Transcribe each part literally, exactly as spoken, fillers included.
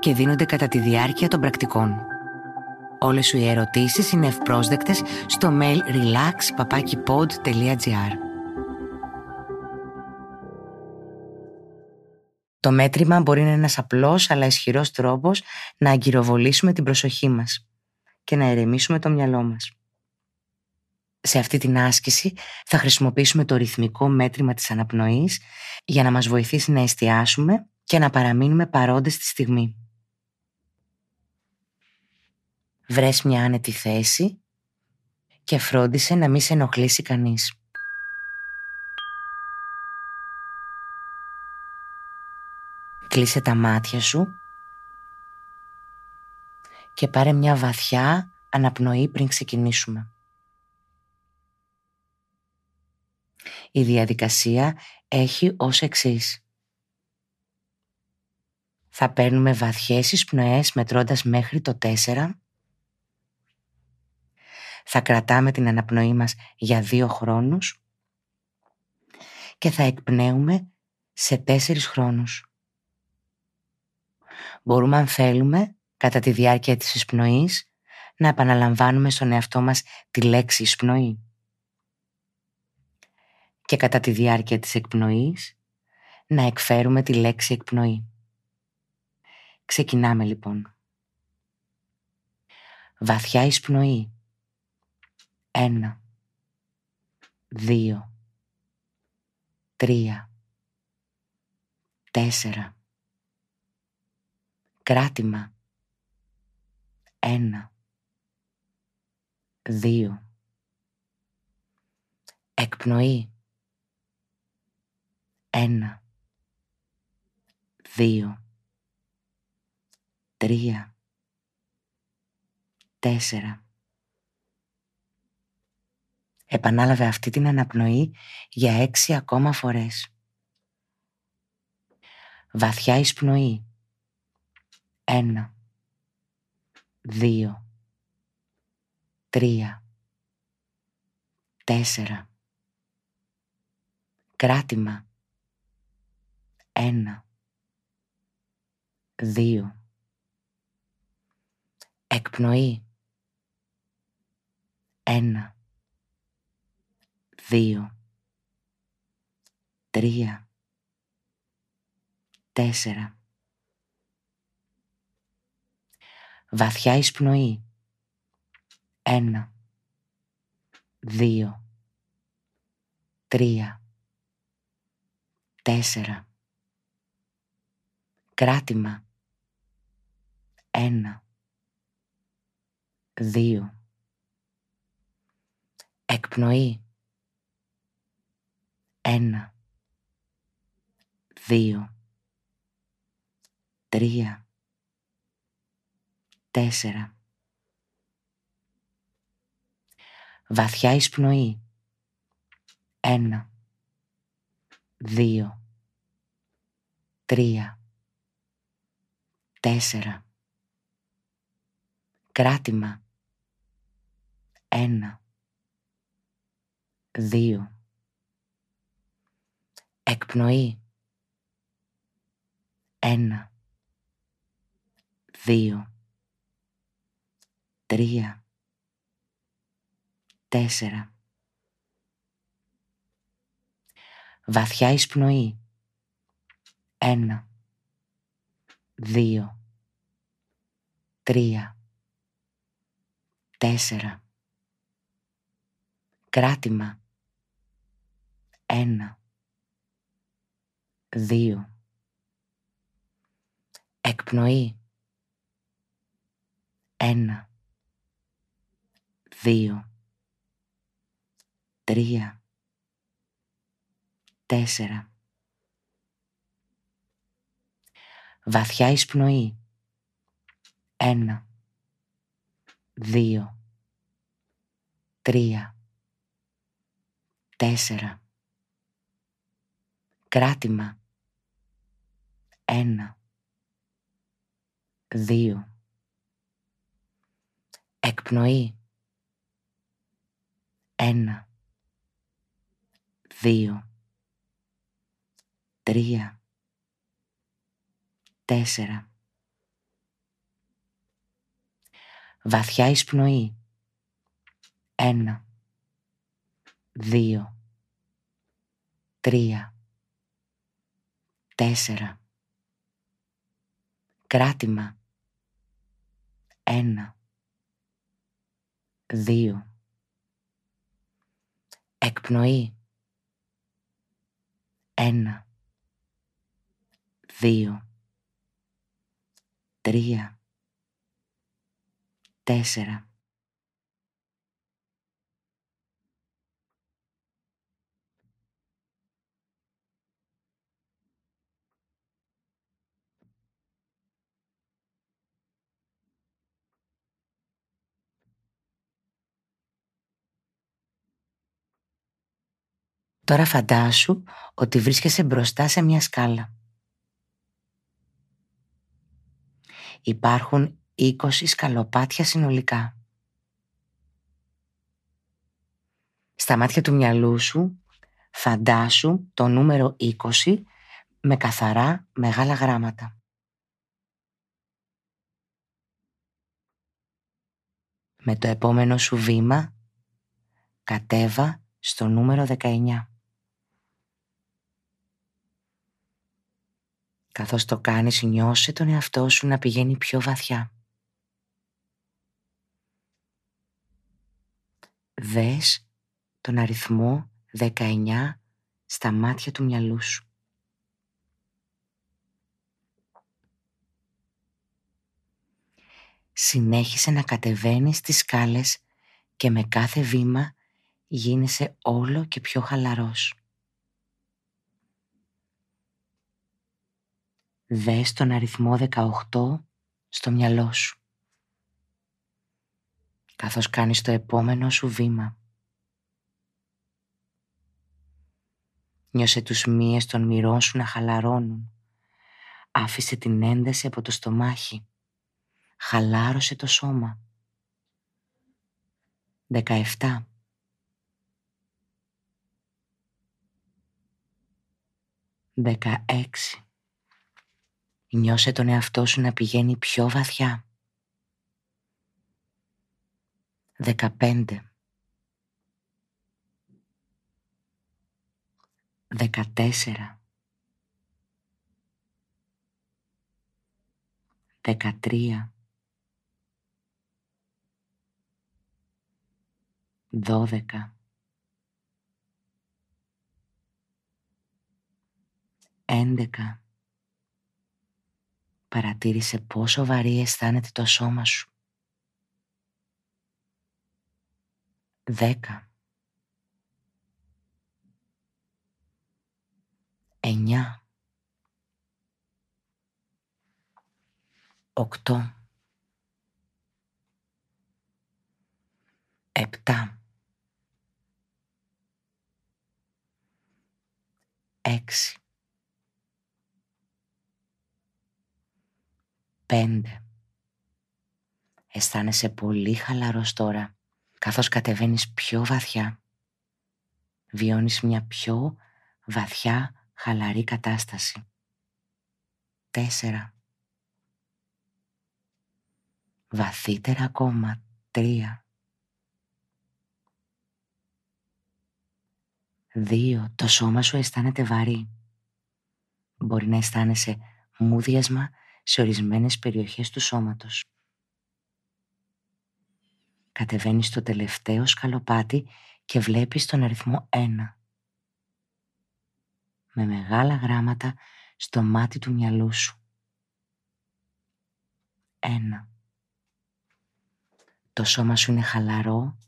και δίνονται κατά τη διάρκεια των πρακτικών. Όλες σου οι ερωτήσεις είναι ευπρόσδεκτες στο mail relax pod τελεία τζι άρ. Το μέτρημα μπορεί να είναι ένας απλός αλλά ισχυρός τρόπος να αγκυροβολήσουμε την προσοχή μας και να ερεμήσουμε το μυαλό μας. Σε αυτή την άσκηση θα χρησιμοποιήσουμε το ρυθμικό μέτρημα της αναπνοής για να μας βοηθήσει να εστιάσουμε και να παραμείνουμε παρόντες στη στιγμή. Βρες μια άνετη θέση και φρόντισε να μην σε ενοχλήσει κανείς. Κλείσε τα μάτια σου και πάρε μια βαθιά αναπνοή πριν ξεκινήσουμε. Η διαδικασία έχει ως εξής. Θα παίρνουμε βαθιές εισπνοές μετρώντας μέχρι το τέσσερα. Θα κρατάμε την αναπνοή μας για δύο χρόνους και θα εκπνέουμε σε τέσσερις χρόνους. Μπορούμε, αν θέλουμε, κατά τη διάρκεια της εισπνοής, να επαναλαμβάνουμε στον εαυτό μας τη λέξη εισπνοή. Και κατά τη διάρκεια της εκπνοής, να εκφέρουμε τη λέξη εκπνοή. Ξεκινάμε λοιπόν. Βαθιά εισπνοή. Ένα. Δύο. Τρία. Τέσσερα. Κράτημα. Ένα. Δύο. Εκπνοή. Ένα, δύο, τρία, τέσσερα. Επανάλαβε αυτή την αναπνοή για έξι ακόμα φορές. Βαθιά εισπνοή. Ένα, δύο, τρία, τέσσερα. Κράτημα. Ένα, δύο, εκπνοή, ένα, δύο, τρία, τέσσερα, βαθιά εισπνοή, ένα, δύο, τρία, τέσσερα. Κράτημα. Ένα. Δύο. Εκπνοή. Ένα. Δύο. Τρία. Τέσσερα. Βαθιά εισπνοή. Ένα. Δύο. Τρία. Τέσσερα. Κράτημα. Ένα. Δύο. Εκπνοή. Ένα. Δύο. Τρία. Τέσσερα. Βαθιά εισπνοή. Ένα. Δύο, τρία, τέσσερα. Κράτημα. Ένα, δύο. Εκπνοή. Ένα, δύο, τρία, τέσσερα. Βαθιά εισπνοή. Ένα, δύο, τρία, τέσσερα. Κράτημα. Ένα, δύο. Εκπνοή. Ένα, δύο, τρία, τέσσερα. Βαθιά εισπνοή. Ένα, δύο, τρία, τέσσερα. Κράτημα. Ένα, δύο. Εκπνοή. Ένα, δύο, τρία, τέσσερα. Τώρα φαντάσου ότι βρίσκεσαι μπροστά σε μια σκάλα. Υπάρχουν είκοσι σκαλοπάτια συνολικά. Στα μάτια του μυαλού σου φαντάσου το νούμερο είκοσι με καθαρά μεγάλα γράμματα. Με το επόμενο σου βήμα κατέβα στο νούμερο δεκαεννιά. Καθώς το κάνεις, νιώσε τον εαυτό σου να πηγαίνει πιο βαθιά. Δες τον αριθμό δεκαεννιά στα μάτια του μυαλού σου. Συνέχισε να κατεβαίνεις τις σκάλες και με κάθε βήμα γίνεσαι όλο και πιο χαλαρός. Δες τον αριθμό δεκαοκτώ στο μυαλό σου, καθώς κάνεις το επόμενο σου βήμα. Νιώσε τους μύες των μυρών σου να χαλαρώνουν. Άφησε την ένταση από το στομάχι. Χαλάρωσε το σώμα. δεκαεπτά. δεκαέξι. Νιώσε τον εαυτό σου να πηγαίνει πιο βαθιά. δεκαπέντε. δεκατέσσερα. δεκατρία. δώδεκα. έντεκα. Παρατήρησε πόσο βαρύ αισθάνεται το σώμα σου. δέκα. εννιά. οκτώ. επτά. έξι. Πέντε. Αισθάνεσαι πολύ χαλαρός τώρα, καθώς κατεβαίνεις πιο βαθιά. Βιώνεις μια πιο βαθιά, χαλαρή κατάσταση. Τέσσερα. Βαθύτερα ακόμα. Τρία. Δύο. Το σώμα σου αισθάνεται βαρύ. Μπορεί να αισθάνεσαι μούδιασμα σε ορισμένες περιοχές του σώματος. Κατεβαίνεις στο τελευταίο σκαλοπάτι και βλέπεις τον αριθμό ένα. Με μεγάλα γράμματα στο μάτι του μυαλού σου. ένα. Το σώμα σου είναι χαλαρό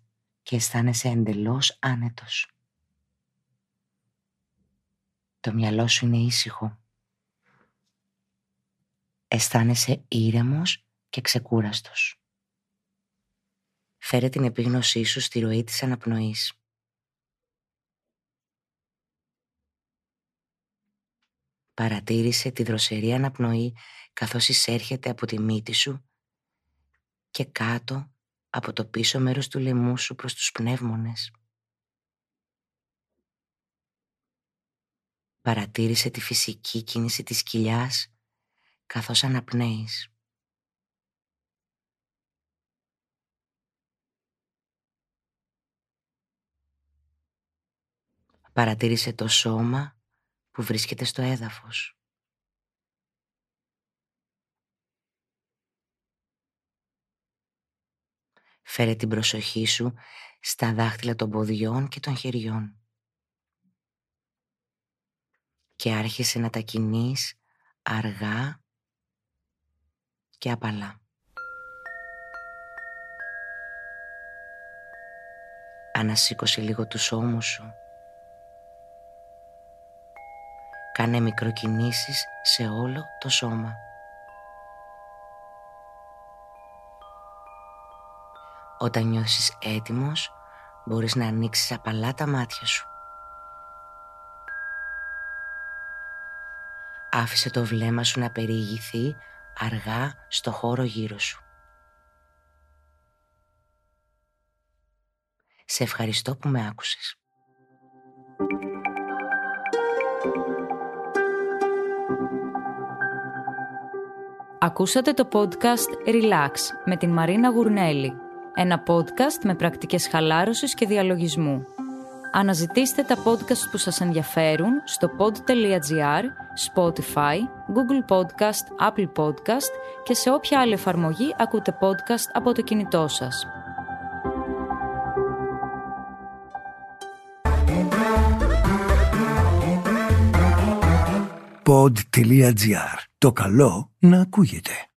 και αισθάνεσαι εντελώς άνετος. Το μυαλό σου είναι ήσυχο. Αισθάνεσαι ήρεμος και ξεκούραστος. Φέρε την επίγνωσή σου στη ροή της αναπνοής. Παρατήρησε τη δροσερή αναπνοή καθώς εισέρχεται από τη μύτη σου και κάτω από το πίσω μέρος του λαιμού σου προς τους πνεύμονες. Παρατήρησε τη φυσική κίνηση της κοιλιάς καθώς αναπνέεις. Παρατήρησε το σώμα που βρίσκεται στο έδαφος. Φέρε την προσοχή σου στα δάχτυλα των ποδιών και των χεριών και άρχισε να τα κινείς αργά και απαλά. Ανασήκωσε λίγο τους ώμους σου. Κάνε μικροκινήσεις σε όλο το σώμα. Όταν νιώσεις έτοιμος, μπορείς να ανοίξεις απαλά τα μάτια σου. Άφησε το βλέμμα σου να περιηγηθεί αργά στο χώρο γύρω σου. Σε ευχαριστώ που με άκουσες. Ακούσατε το podcast Relax με την Μαρίνα Γουρνέλη. Ένα podcast με πρακτικές χαλάρωσης και διαλογισμού. Αναζητήστε τα podcast που σας ενδιαφέρουν στο pod τελεία gr, Spotify, Google Podcast, Apple Podcast και σε όποια άλλη εφαρμογή ακούτε podcast από το κινητό σας. pod τελεία gr. Το καλό να ακούγεται.